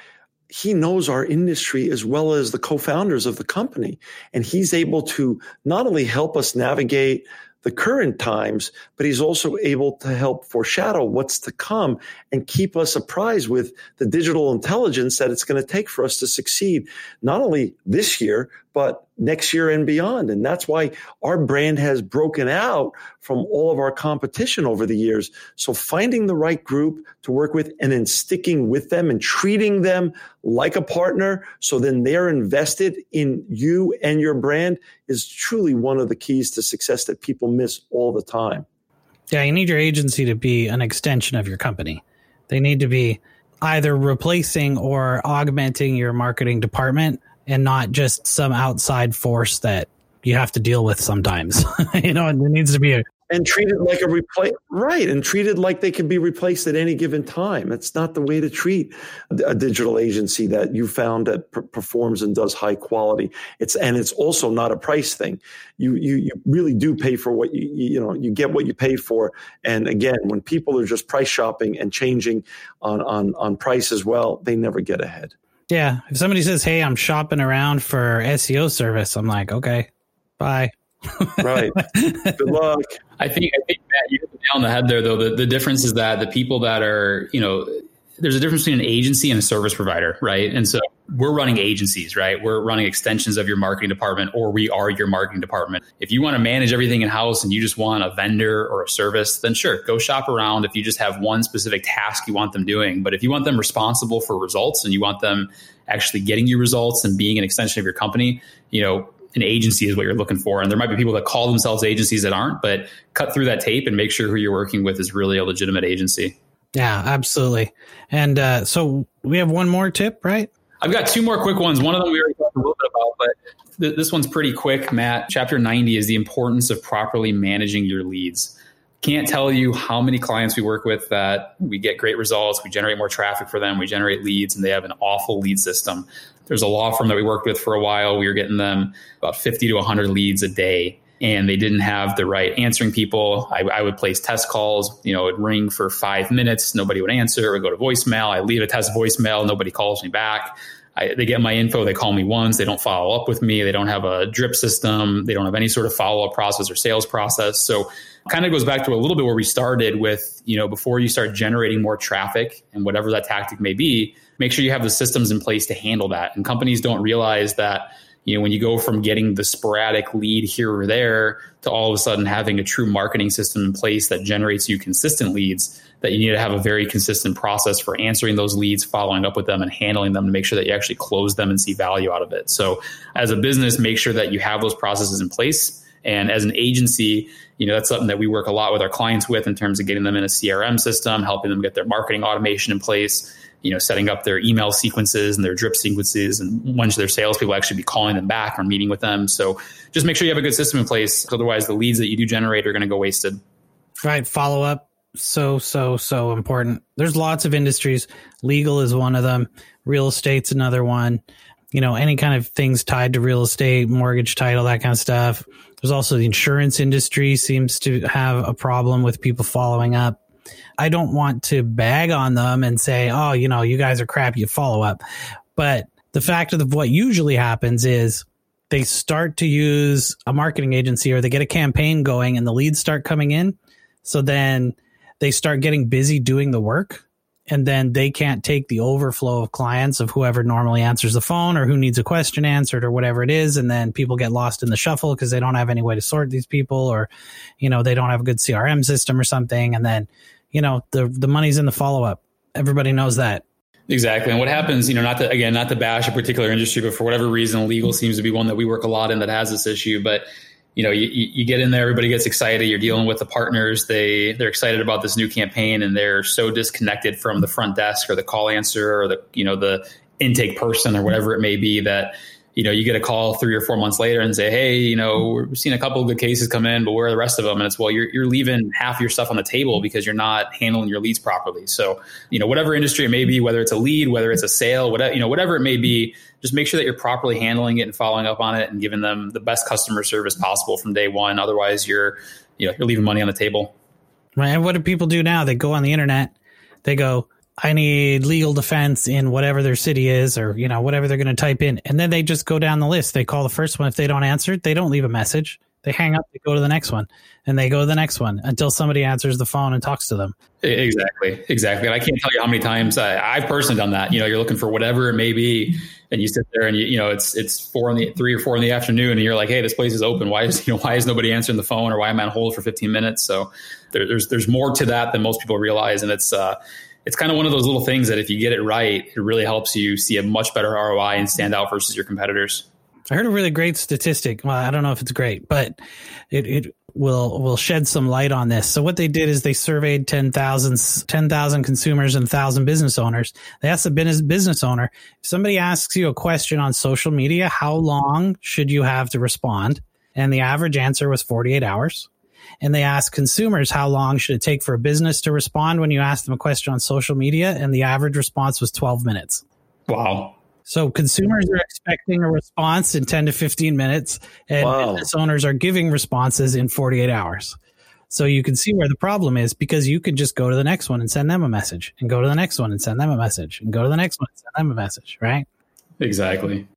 he knows our industry as well as the co-founders of the company. And he's able to not only help us navigate the current times, but he's also able to help foreshadow what's to come and keep us apprised with the digital intelligence that it's going to take for us to succeed, not only this year, but next year and beyond. And that's why our brand has broken out from all of our competition over the years. So finding the right group to work with and then sticking with them and treating them like a partner, so then they're invested in you and your brand, is truly one of the keys to success that people miss all the time. Yeah, you need your agency to be an extension of your company. They need to be either replacing or augmenting your marketing department, and not just some outside force that you have to deal with sometimes. You know, it needs to be And treated like a replace, right? And treated like they can be replaced at any given time. It's not the way to treat a digital agency that you found that performs and does high quality. It's also not a price thing. You really do pay for what you get what you pay for. And again, when people are just price shopping and changing on price as well, they never get ahead. Yeah, if somebody says, "Hey, I'm shopping around for SEO service," I'm like, "Okay, bye." Right. Good luck. I think Matt, you hit the nail on the head there, though. The difference is that the people that are, there's a difference between an agency and a service provider, right? And so we're running agencies, right? We're running extensions of your marketing department, or we are your marketing department. If you want to manage everything in-house and you just want a vendor or a service, then sure, go shop around if you just have one specific task you want them doing. But if you want them responsible for results and you want them actually getting you results and being an extension of your company, an agency is what you're looking for. And there might be people that call themselves agencies that aren't, but cut through that tape and make sure who you're working with is really a legitimate agency. Yeah, absolutely. And so we have one more tip, right? I've got two more quick ones. One of them we already talked a little bit about, but this one's pretty quick, Matt. Chapter 90 is the importance of properly managing your leads. Can't tell you how many clients we work with that we get great results. We generate more traffic for them. We generate leads, and they have an awful lead system. There's a law firm that we worked with for a while. We were getting them about 50 to 100 leads a day, and they didn't have the right answering people. I would place test calls. It'd ring for 5 minutes. Nobody would answer. It would go to voicemail. I leave a test voicemail. Nobody calls me back. They get my info. They call me once. They don't follow up with me. They don't have a drip system. They don't have any sort of follow-up process or sales process. So kind of goes back to a little bit where we started with, before you start generating more traffic and whatever that tactic may be, make sure you have the systems in place to handle that. And companies don't realize that, when you go from getting the sporadic lead here or there to all of a sudden having a true marketing system in place that generates you consistent leads, that you need to have a very consistent process for answering those leads, following up with them, and handling them to make sure that you actually close them and see value out of it. So as a business, make sure that you have those processes in place. And as an agency, that's something that we work a lot with our clients with in terms of getting them in a CRM system, helping them get their marketing automation in place, setting up their email sequences and their drip sequences, and when their salespeople actually be calling them back or meeting with them. So just make sure you have a good system in place. Otherwise, the leads that you do generate are going to go wasted. Right. Follow up. So important. There's lots of industries. Legal is one of them. Real estate's another one. Any kind of things tied to real estate, mortgage, title, that kind of stuff. There's also the insurance industry seems to have a problem with people following up. I don't want to bag on them and say, oh, you guys are crap, you follow up. But the fact of what usually happens is they start to use a marketing agency, or they get a campaign going and the leads start coming in. So then they start getting busy doing the work, and then they can't take the overflow of clients of whoever normally answers the phone or who needs a question answered or whatever it is. And then people get lost in the shuffle because they don't have any way to sort these people, or, they don't have a good CRM system or something. And then, the money's in the follow-up. Everybody knows that. Exactly. And what happens, not to bash a particular industry, but for whatever reason, legal seems to be one that we work a lot in that has this issue. But you get in there, everybody gets excited. You're dealing with the partners. They're excited about this new campaign, and they're so disconnected from the front desk or the call answer or the intake person or whatever it may be that, you get a call 3 or 4 months later and say, hey, we've seen a couple of good cases come in, but where are the rest of them? And it's, well, you're leaving half your stuff on the table because you're not handling your leads properly. So, whatever industry it may be, whether it's a lead, whether it's a sale, whatever it may be, just make sure that you're properly handling it and following up on it and giving them the best customer service possible from day one. Otherwise, you're leaving money on the table. Right. And what do people do now? They go on the internet. They go, I need legal defense in whatever their city is, or, whatever they're going to type in. And then they just go down the list. They call the first one. If they don't answer, they don't leave a message. They hang up, they go to the next one, and they go to the next one until somebody answers the phone and talks to them. Exactly. And I can't tell you how many times I've personally done that. You're looking for whatever it may be, and you sit there and it's 3 or 4 in the afternoon, and you're like, hey, this place is open. Why is nobody answering the phone, or why am I on hold for 15 minutes? So there's more to that than most people realize, and it's kind of one of those little things that if you get it right, it really helps you see a much better ROI and stand out versus your competitors. I heard a really great statistic. Well, I don't know if it's great, but it will shed some light on this. So what they did is they surveyed 10,000 consumers and 1,000 business owners. They asked the business owner, if somebody asks you a question on social media, how long should you have to respond? And the average answer was 48 hours. and they ask consumers, how long should it take for a business to respond when you ask them a question on social media? And the average response was 12 minutes. Wow. So consumers are expecting a response in 10 to 15 minutes, and business owners are giving responses in 48 hours. So you can see where the problem is, because you can just go to the next one and send them a message, and go to the next one and send them a message, and go to the next one and send them a message, right? Exactly.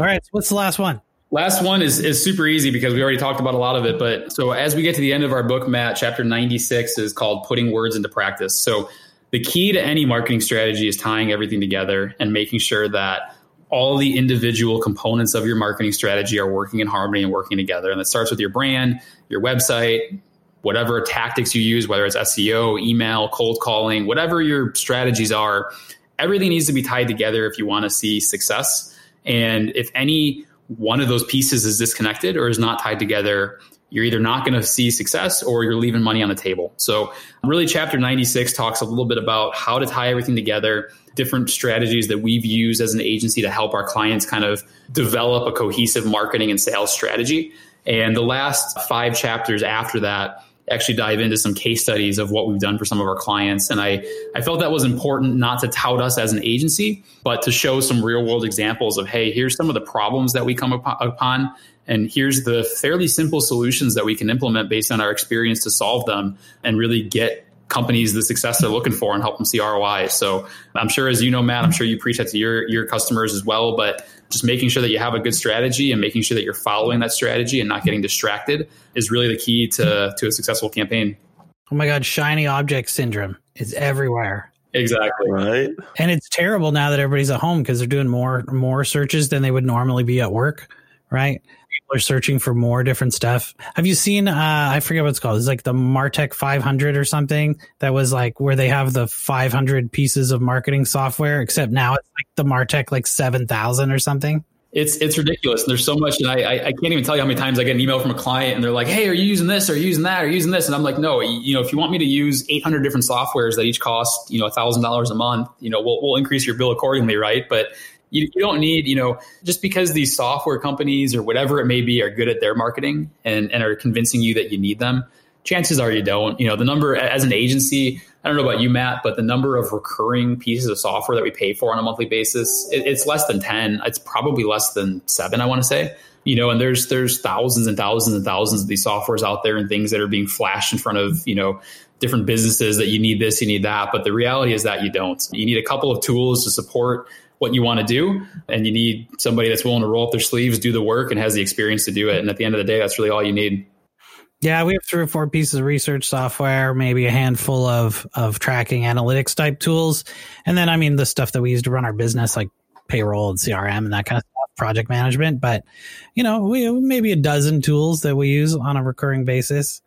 All right. So what's the last one? Last one is super easy because we already talked about a lot of it. But so as we get to the end of our book, Matt, chapter 96 is called Putting Words into Practice. So the key to any marketing strategy is tying everything together and making sure that all the individual components of your marketing strategy are working in harmony and working together. And that starts with your brand, your website, whatever tactics you use, whether it's SEO, email, cold calling, whatever your strategies are, everything needs to be tied together if you want to see success. And if any one of those pieces is disconnected or is not tied together, you're either not going to see success or you're leaving money on the table. So really, chapter 96 talks a little bit about how to tie everything together, different strategies that we've used as an agency to help our clients kind of develop a cohesive marketing and sales strategy. And the last 5 chapters after that actually dive into some case studies of what we've done for some of our clients. And I felt that was important, not to tout us as an agency, but to show some real world examples of, hey, here's some of the problems that we come upon. And here's the fairly simple solutions that we can implement based on our experience to solve them and really get companies the success they're looking for and help them see ROI. So I'm sure, as you know, Matt, I'm sure you preach that to your customers as well, but just making sure that you have a good strategy and making sure that you're following that strategy and not getting distracted is really the key to a successful campaign. Oh my God, shiny object syndrome is everywhere. Exactly. Right. And it's terrible now that everybody's at home because they're doing more searches than they would normally be at work, right? People are searching for more different stuff. Have you seen, I forget what it's called. It's like the MarTech 500 or something that was like where they have the 500 pieces of marketing software, except now it's like the MarTech, like 7,000 or something. It's ridiculous. There's so much. And I can't even tell you how many times I get an email from a client and they're like, hey, are you using this? Are you using that? Are you using this? And I'm like, no, if you want me to use 800 different softwares that each cost, $1,000 a month, we'll increase your bill accordingly. Right. But you don't need, just because these software companies or whatever it may be are good at their marketing and are convincing you that you need them, chances are you don't. The number as an agency, I don't know about you, Matt, but the number of recurring pieces of software that we pay for on a monthly basis, it's less than 10. It's probably less than 7, I want to say. And there's thousands and thousands and thousands of these softwares out there and things that are being flashed in front of, different businesses that you need this, you need that. But the reality is that you don't. You need a couple of tools to support what you want to do. And you need somebody that's willing to roll up their sleeves, do the work, and has the experience to do it. And at the end of the day, that's really all you need. Yeah, we have 3 or 4 pieces of research software, maybe a handful of tracking analytics type tools. And then, the stuff that we use to run our business, like payroll and CRM and that kind of stuff, project management. But, we maybe a dozen tools that we use on a recurring basis.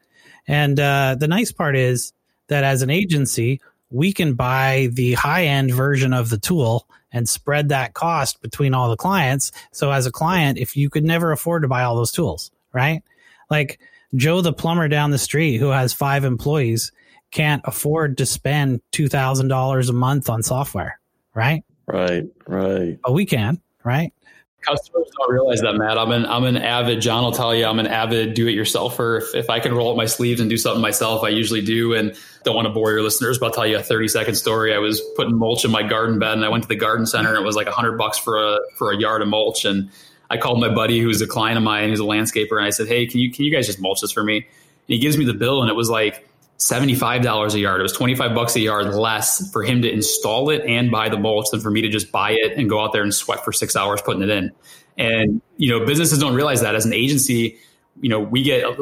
And the nice part is that as an agency, we can buy the high-end version of the tool and spread that cost between all the clients. So as a client, if you could never afford to buy all those tools, right? Like Joe the plumber down the street who has 5 employees can't afford to spend $2,000 a month on software, right? Right. But we can, right? Customers don't realize that, Matt. John will tell you, I'm an avid do-it-yourselfer. If I can roll up my sleeves and do something myself, I usually do. And don't want to bore your listeners, but I'll tell you a 30-second story. I was putting mulch in my garden bed and I went to the garden center and it was like $100 for a yard of mulch. And I called my buddy who's a client of mine, who's a landscaper. And I said, hey, can you guys just mulch this for me? And he gives me the bill and it was like $75 a yard. It was $25 a yard less for him to install it and buy the mulch than for me to just buy it and go out there and sweat for 6 hours putting it in. And, businesses don't realize that. As an agency, we get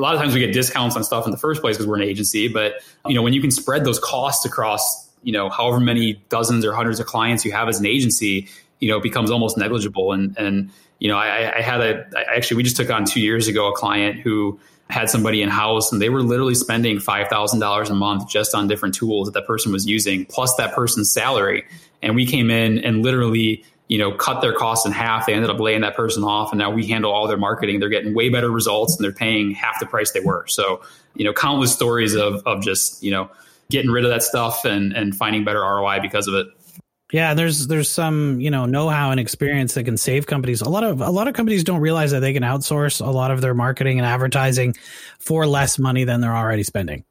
discounts on stuff in the first place because we're an agency. But, when you can spread those costs across, however many dozens or hundreds of clients you have as an agency, it becomes almost negligible. And we just took on 2 years ago, a client who had somebody in house and they were literally spending $5,000 a month just on different tools that that person was using, plus that person's salary. And we came in and literally, cut their costs in half. They ended up laying that person off and now we handle all their marketing. They're getting way better results and they're paying half the price they were. So, countless stories of just, getting rid of that stuff and finding better ROI because of it. Yeah, there's some, you know-how and experience that can save companies. A lot of companies don't realize that they can outsource a lot of their marketing and advertising for less money than they're already spending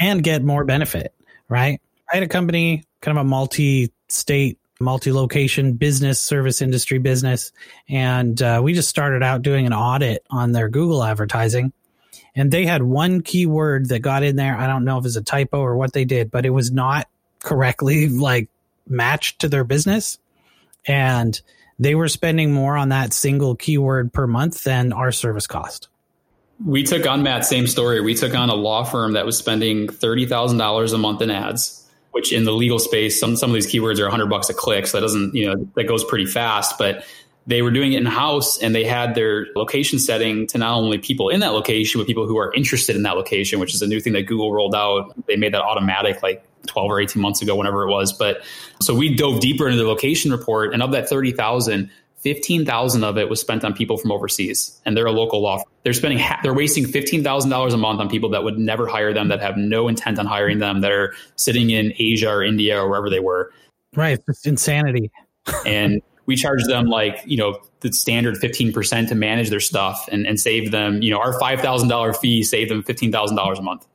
and get more benefit, right? I had a company, kind of a multi-state, multi-location business, service industry business, and we just started out doing an audit on their Google advertising. And they had one keyword that got in there. I don't know if it was a typo or what they did, but it was not correctly like matched to their business. And they were spending more on that single keyword per month than our service cost. We took on, Matt, same story. We took on a law firm that was spending $30,000 a month in ads, which in the legal space, some of these keywords are $100 a click. So that doesn't, that goes pretty fast, but they were doing it in-house, and they had their location setting to not only people in that location, but people who are interested in that location, which is a new thing that Google rolled out. They made that automatic like 12 or 18 months ago, whenever it was. But so we dove deeper into the location report, and of that 30,000, 15,000 of it was spent on people from overseas, and they're a local law firm. They're wasting $15,000 a month on people that would never hire them, that have no intent on hiring them, that are sitting in Asia or India or wherever they were. Right. It's insanity. And we charge them like, the standard 15% to manage their stuff and save them, our $5,000 fee saved them $15,000 a month.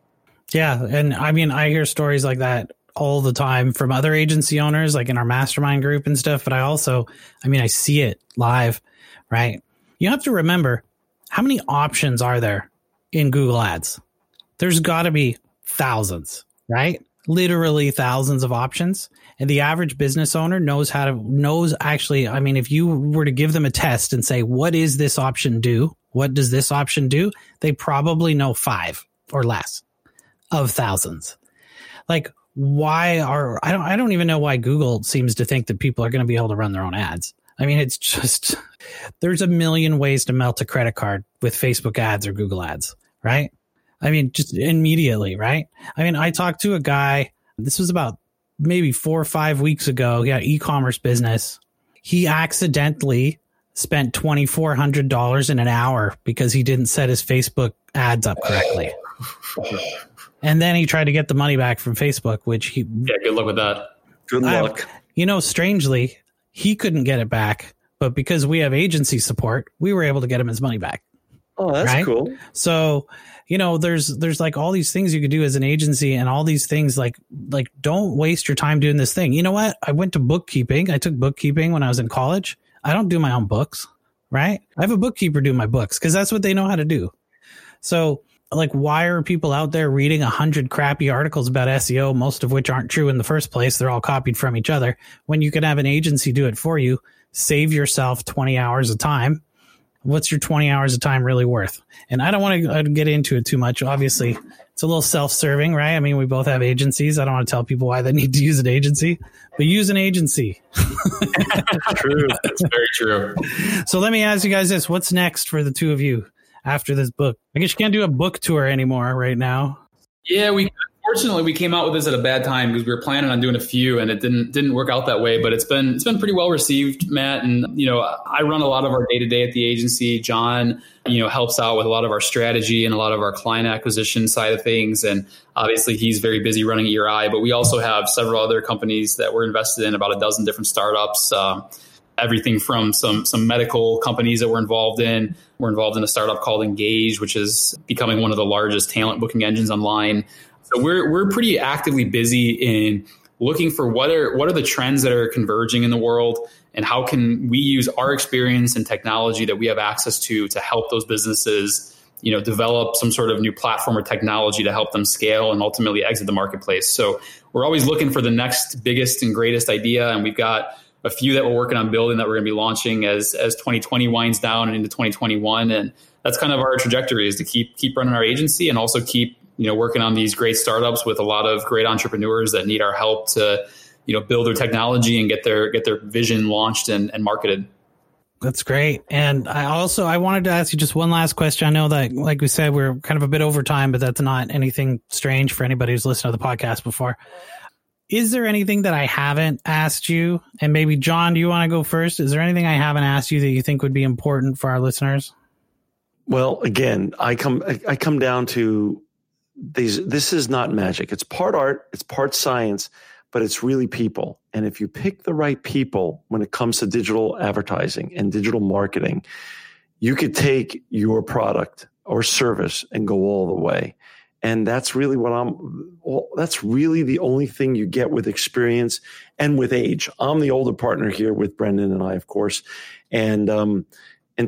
Yeah. And I mean, I hear stories like that all the time from other agency owners, like in our mastermind group and stuff. But I also, I see it live, right? You have to remember, how many options are there in Google Ads? There's got to be thousands, right? Literally thousands of options. And the average business owner knows, if you were to give them a test and say, what is this option do? What does this option do? They probably know 5 or less of thousands. Like, I don't even know why Google seems to think that people are going to be able to run their own ads. It's just, there's a million ways to melt a credit card with Facebook ads or Google ads, right? Just immediately, right? I talked to a guy, this was about maybe 4 or 5 weeks ago. He had an e-commerce business. He accidentally spent $2,400 in an hour because he didn't set his Facebook ads up correctly. And then he tried to get the money back from Facebook, which he... Yeah, good luck with that. Good luck. Strangely, he couldn't get it back, but because we have agency support, we were able to get him his money back. Oh, that's right? Cool. So... there's like all these things you could do as an agency, and all these things like don't waste your time doing this thing. You know what? I went to bookkeeping. I took bookkeeping when I was in college. I don't do my own books, right? I have a bookkeeper do my books because that's what they know how to do. So why are people out there reading 100 crappy articles about SEO, most of which aren't true in the first place? They're all copied from each other. When you can have an agency do it for you, save yourself 20 hours of time. What's your 20 hours of time really worth? And I don't want to get into it too much. Obviously, it's a little self-serving, right? We both have agencies. I don't want to tell people why they need to use an agency, but use an agency. True. That's very true. So let me ask you guys this. What's next for the two of you after this book? I guess you can't do a book tour anymore right now. Yeah, Fortunately, we came out with this at a bad time because we were planning on doing a few, and it didn't work out that way. But it's been pretty well received, Matt. And I run a lot of our day-to-day at the agency. John, helps out with a lot of our strategy and a lot of our client acquisition side of things. And obviously, he's very busy running ERI. But we also have several other companies that we're invested in, about 12 different startups. Everything from some medical companies that we're involved in. We're involved in a startup called Engage, which is becoming one of the largest talent booking engines online. So we're pretty actively busy in looking for what are the trends that are converging in the world, and how can we use our experience and technology that we have access to help those businesses, develop some sort of new platform or technology to help them scale and ultimately exit the marketplace. So we're always looking for the next biggest and greatest idea. And we've got a few that we're working on building that we're going to be launching as 2020 winds down and into 2021. And that's kind of our trajectory, is to keep running our agency and also keep, working on these great startups with a lot of great entrepreneurs that need our help to, build their technology and get their vision launched and marketed. That's great. And I wanted to ask you just one last question. I know that, like we said, we're kind of a bit over time, but that's not anything strange for anybody who's listened to the podcast before. Is there anything that I haven't asked you? And maybe John, do you want to go first? Is there anything I haven't asked you that you think would be important for our listeners? Well, again, I come down to, this is not magic. It's part art, it's part science, but it's really people. And if you pick the right people when it comes to digital advertising and digital marketing, you could take your product or service and go all the way. And that's really what that's really the only thing you get with experience and with age. I'm the older partner here with Brendan and I, of course. And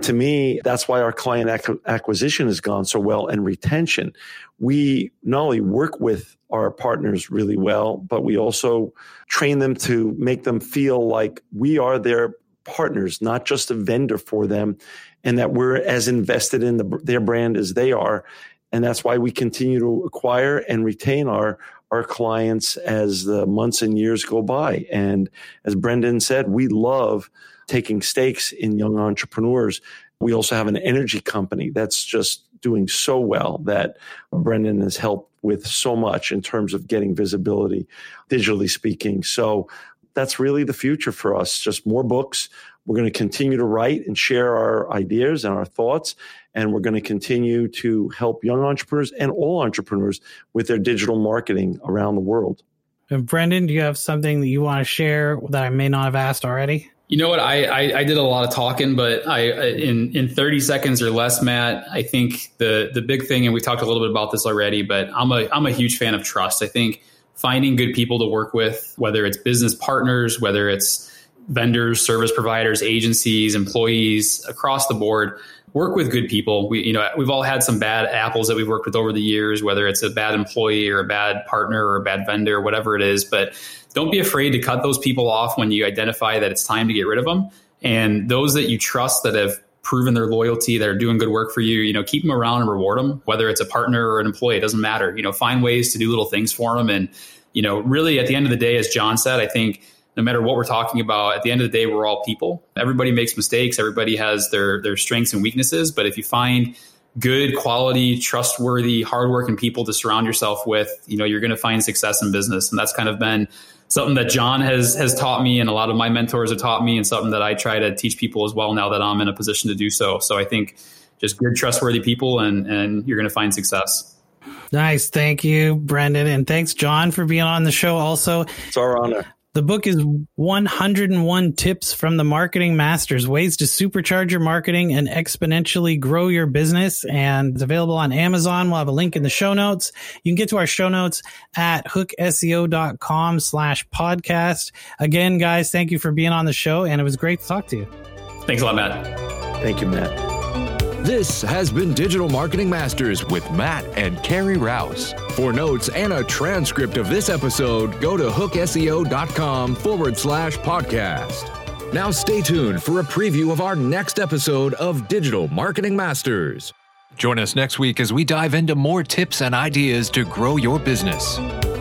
to me, that's why our client acquisition has gone so well, and retention. We not only work with our partners really well, but we also train them to make them feel like we are their partners, not just a vendor for them, and that we're as invested in their brand as they are. And that's why we continue to acquire and retain our clients as the months and years go by. And as Brendan said, we love taking stakes in young entrepreneurs. We also have an energy company that's just doing so well that Brendan has helped with so much in terms of getting visibility, digitally speaking. So that's really the future for us, just more books. We're going to continue to write and share our ideas and our thoughts, and we're going to continue to help young entrepreneurs and all entrepreneurs with their digital marketing around the world. And Brendan, do you have something that you want to share that I may not have asked already? You know what? I did a lot of talking, but in 30 seconds or less, Matt, I think the big thing, and we talked a little bit about this already, but I'm a huge fan of trust. I think finding good people to work with, whether it's business partners, whether it's vendors, service providers, agencies, employees, across the board, work with good people. We've all had some bad apples that we've worked with over the years, whether it's a bad employee or a bad partner or a bad vendor, whatever it is. But don't be afraid to cut those people off when you identify that it's time to get rid of them. And those that you trust that have proven their loyalty, that are doing good work for you, keep them around and reward them, whether it's a partner or an employee, it doesn't matter. Find ways to do little things for them. And, really at the end of the day, as John said, I think no matter what we're talking about, at the end of the day, we're all people. Everybody makes mistakes. Everybody has their strengths and weaknesses. But if you find good quality, trustworthy, hardworking people to surround yourself with, you're going to find success in business. And that's kind of been something that John has taught me, and a lot of my mentors have taught me, and something that I try to teach people as well now that I'm in a position to do so. So I think just good, trustworthy people, and you're going to find success. Nice. Thank you, Brendan. And thanks, John, for being on the show also. It's our honor. The book is 101 Tips from the Marketing Masters, Ways to Supercharge Your Marketing and Exponentially Grow Your Business. And it's available on Amazon. We'll have a link in the show notes. You can get to our show notes at hookseo.com/podcast. Again, guys, thank you for being on the show, and it was great to talk to you. Thanks a lot, Matt. Thank you, Matt. This has been Digital Marketing Masters with Matt and Carrie Rouse. For notes and a transcript of this episode, go to hookseo.com/podcast. Now stay tuned for a preview of our next episode of Digital Marketing Masters. Join us next week as we dive into more tips and ideas to grow your business.